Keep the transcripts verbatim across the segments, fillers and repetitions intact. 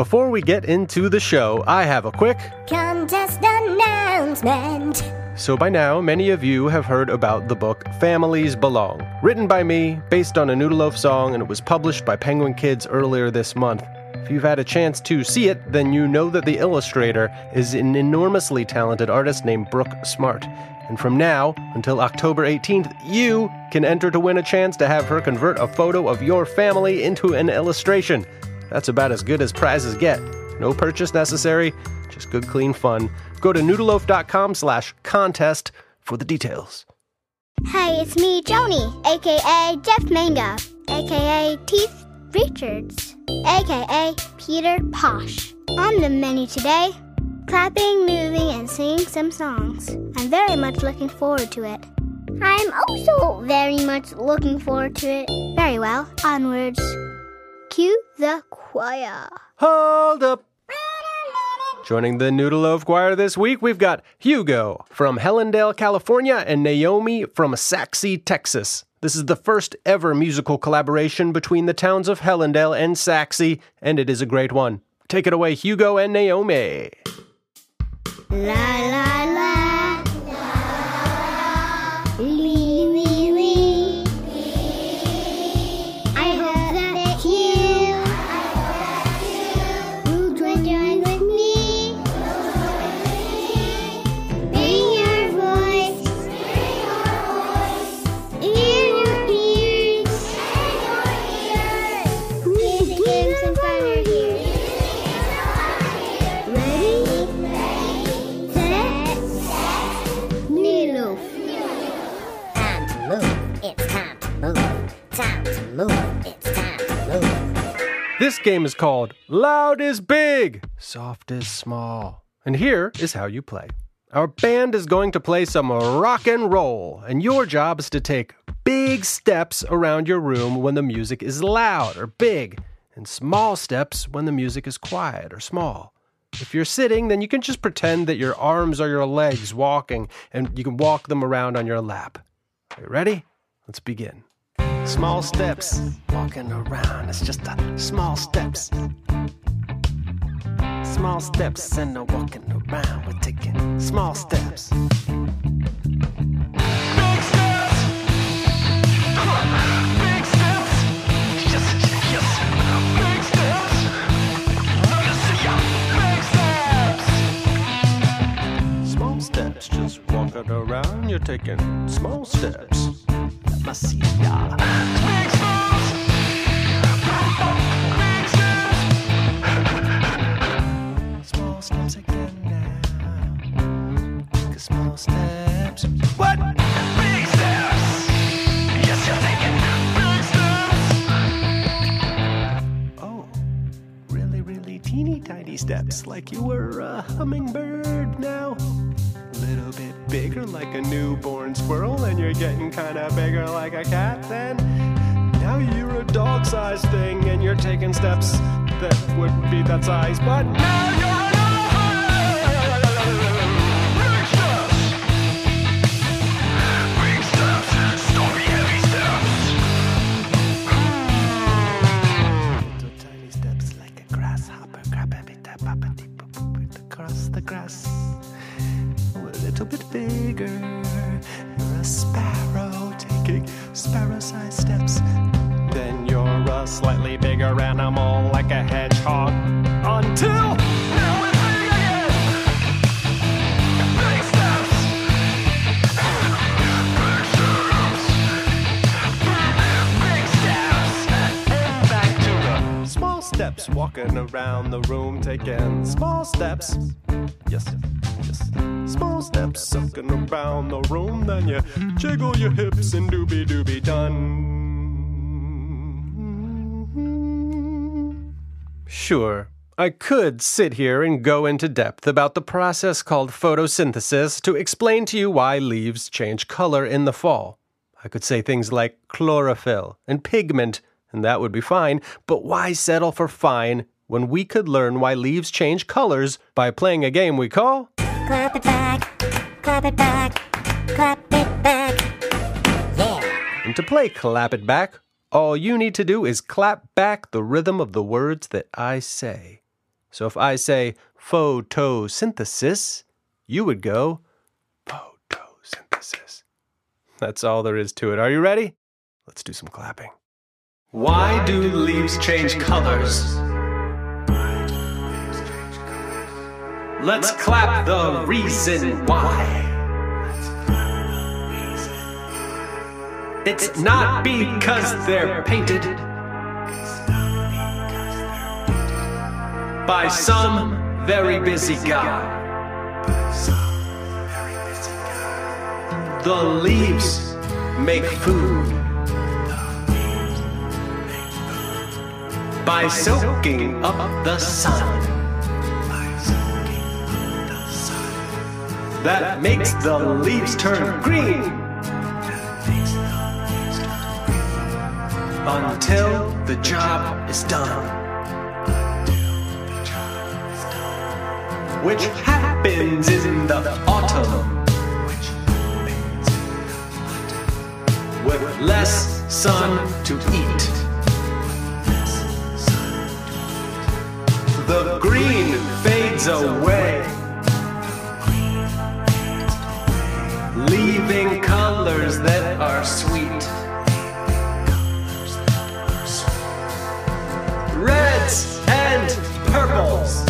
Before we get into the show, I have a quick contest announcement. So by now, many of you have heard about the book Families Belong, written by me, based on a Noodle Loaf song, and it was published by Penguin Kids earlier this month. If you've had a chance to see it, then you know that the illustrator is an enormously talented artist named Brooke Smart. And from now until October eighteenth, you can enter to win a chance to have her convert a photo of your family into an illustration. That's about as good as prizes get. No purchase necessary, just good, clean fun. Go to noodleloaf.com slash contest for the details. Hey, it's me, Joni, a k a. Jeff Manga, a k a. Teeth Richards, a k a. Peter Posh. On the menu today, clapping, moving, and singing some songs. I'm very much looking forward to it. I'm also very much looking forward to it. Very well. Onwards. Cue the choir. Hold up. Joining the Noodle Loaf choir this week, we've got Hugo from Helendale, California, and Naomi from Sachse, Texas. This is the first ever musical collaboration between the towns of Helendale and Sachse, and it is a great one. Take it away, Hugo and Naomi. La la la, la la, wee wee wee. I hope that you, I hope that you, will join with me. Bring your voice, bring your voice, in your ears, in your ears. Music, games, and fun are here. Music, games, and fun are here. Ready? This game is called Loud is Big, Soft is Small. And here is how you play. Our band is going to play some rock and roll, and your job is to take big steps around your room when the music is loud or big, and small steps when the music is quiet or small. If you're sitting, then you can just pretend that your arms are your legs walking, and you can walk them around on your lap. Are you ready? Let's begin. Small steps, walking around, it's just a small steps. Small steps and a walking around, we're taking small steps. Big steps! Big steps! Yes, yes, big steps! Big steps! Small steps, just walking around, you're taking small steps. Big steps, big steps. Small steps again now. Take a small steps. What? Big steps. Yes, you're taking big steps. Oh, really, really teeny tiny steps, like you were a hummingbird now. Little bit bigger like a newborn squirrel, and you're getting kind of bigger like a cat then. Now you're a dog-sized thing, and you're taking steps that would be that size, but now you're an big steps! Big steps! Stormy heavy steps! Little tiny steps like a grasshopper, crab habit, across the grass. A bit bigger, you're a sparrow taking sparrow-sized steps. Then you're a slightly bigger animal like a hedgehog until now it's big again. Big steps. Big steps. Big steps. And back to the small steps, walking around the room taking small steps. Yes, yes. Small steps, sucking around the room, then you jiggle your hips and doobie doobie done. Sure, I could sit here and go into depth about the process called photosynthesis to explain to you why leaves change color in the fall. I could say things like chlorophyll and pigment, and that would be fine, but why settle for fine when we could learn why leaves change colors by playing a game we call... Clap it back, clap it back, clap it back, yeah. And to play Clap It Back, all you need to do is clap back the rhythm of the words that I say. So if I say photosynthesis, you would go photosynthesis. That's all there is to it. Are you ready? Let's do some clapping. Why do leaves change colors? Let's clap the reason why. It's not because they're painted by some very busy guy. The leaves make food by soaking up the sun. That makes the leaves turn green until the job is done, which happens in the autumn, with less sun to eat. The green fades away, leaving colors that are sweet. Reds and purples,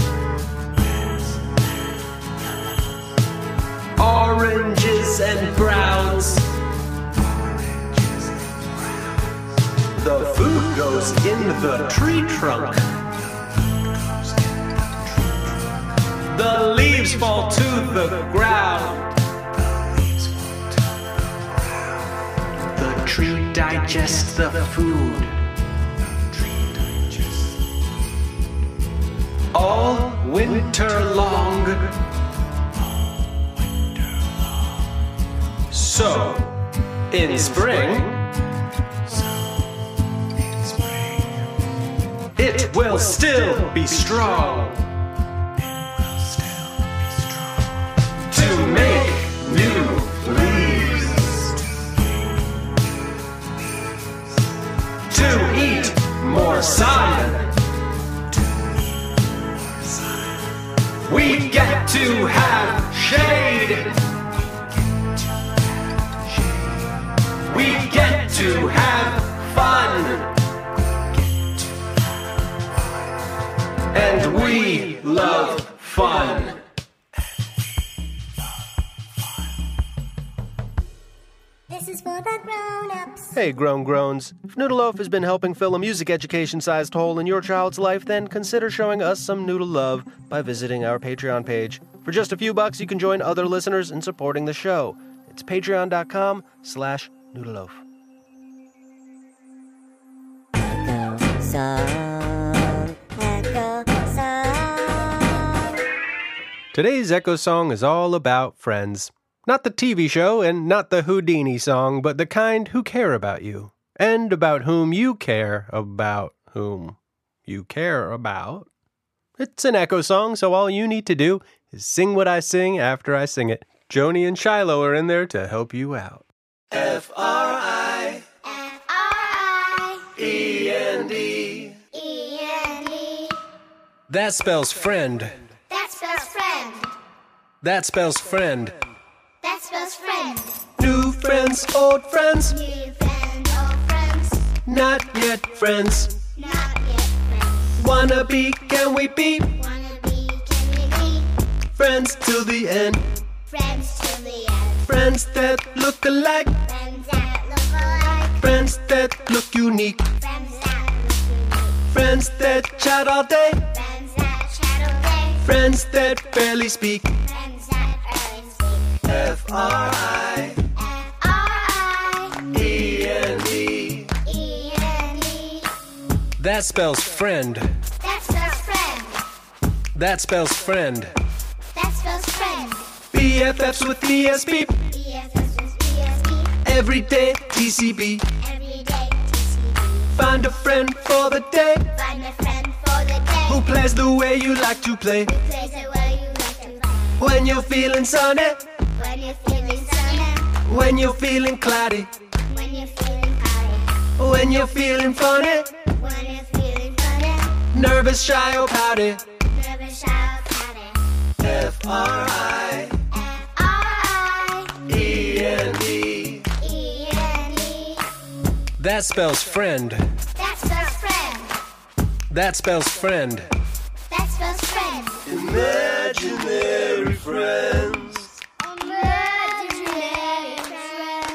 oranges and browns. The food goes in the tree trunk. The leaves fall to the ground. The tree digests the food. All winter long. So, in spring, it will still be strong to make new leaves, to eat more sun. We get to have shade. We get to have fun. And we love fun. This is for the grown-ups. Hey, grown groans. If Noodle Loaf has been helping fill a music education-sized hole in your child's life, then consider showing us some noodle love by visiting our Patreon page. For just a few bucks, you can join other listeners in supporting the show. It's patreon.com slash noodle loaf. Echo song, echo. Today's Echo Song is all about friends. Not the T V show and not the Houdini song, but the kind who care about you. And about whom you care about whom you care about. It's an Echo Song, so all you need to do is sing what I sing after I sing it. Joni and Shiloh are in there to help you out. F R I F R I E N D E N D That spells friend. That spells friend. That spells friend. New friends, old friends. New friends, old friends. Not yet friends. Not yet friends. Wanna be, can we be? Wanna be, can we be? Friends till the end. Friends till the end. Friends that look alike. Friends that look alike. Friends that look unique. Friends that look unique. Friends that chat all day. Friends that chat all day. Friends that barely speak. F R I F R I E N D E N D That spells friend. That spells friend. That spells friend. That spells friend. B F Fs with E S P. B F Fs with E S P. Every day T C B. Every day T C B. Find a friend for the day. Find a friend for the day. Who plays the way you like to play. Who plays the way you like to play. When you're feeling sunny. When you're feeling sunny. When you're feeling cloudy. When you're feeling cloudy. When you're feeling funny. When you're feeling funny. Nervous, shy, or pouty. Nervous, R I. R I. E N D. E N D. That spells friend. That spells friend. That spells friend. That spells friend. Imaginary friends. Imaginary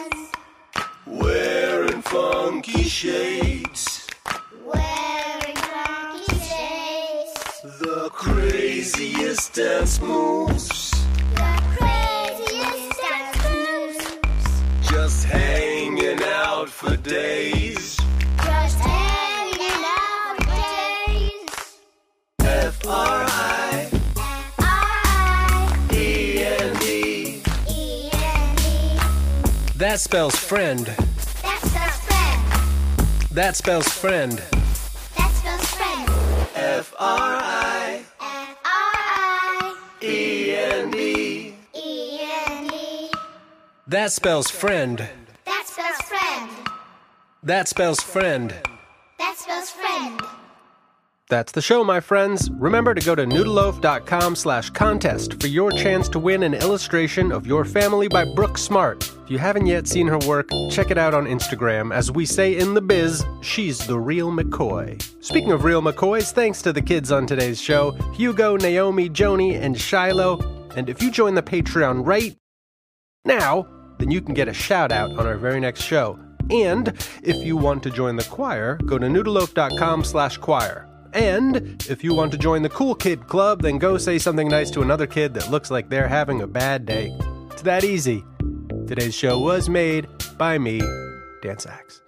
friends. Wearing funky shades. Wearing funky shades. The craziest dance moves. The craziest dance moves. Just hanging out for days. Just hanging out for days. F R I. That spells friend. That spells friend. That spells friend. That spells friend. F R I. F R I. E N D. E N D. That spells friend. That spells friend. That spells friend. That spells friend. That's the show, my friends. Remember to go to noodleloaf.com slash contest for your chance to win an illustration of your family by Brooke Smart. If you haven't yet seen her work, check it out on Instagram. As we say in the biz, she's the real McCoy. Speaking of real McCoys, thanks to the kids on today's show, Hugo, Naomi, Joni, and Shiloh. And if you join the Patreon right now, then you can get a shout out on our very next show. And if you want to join the choir, go to noodleloaf.com slash choir. And if you want to join the Cool Kid Club, then go say something nice to another kid that looks like they're having a bad day. It's that easy. Today's show was made by me, Dan Sachs.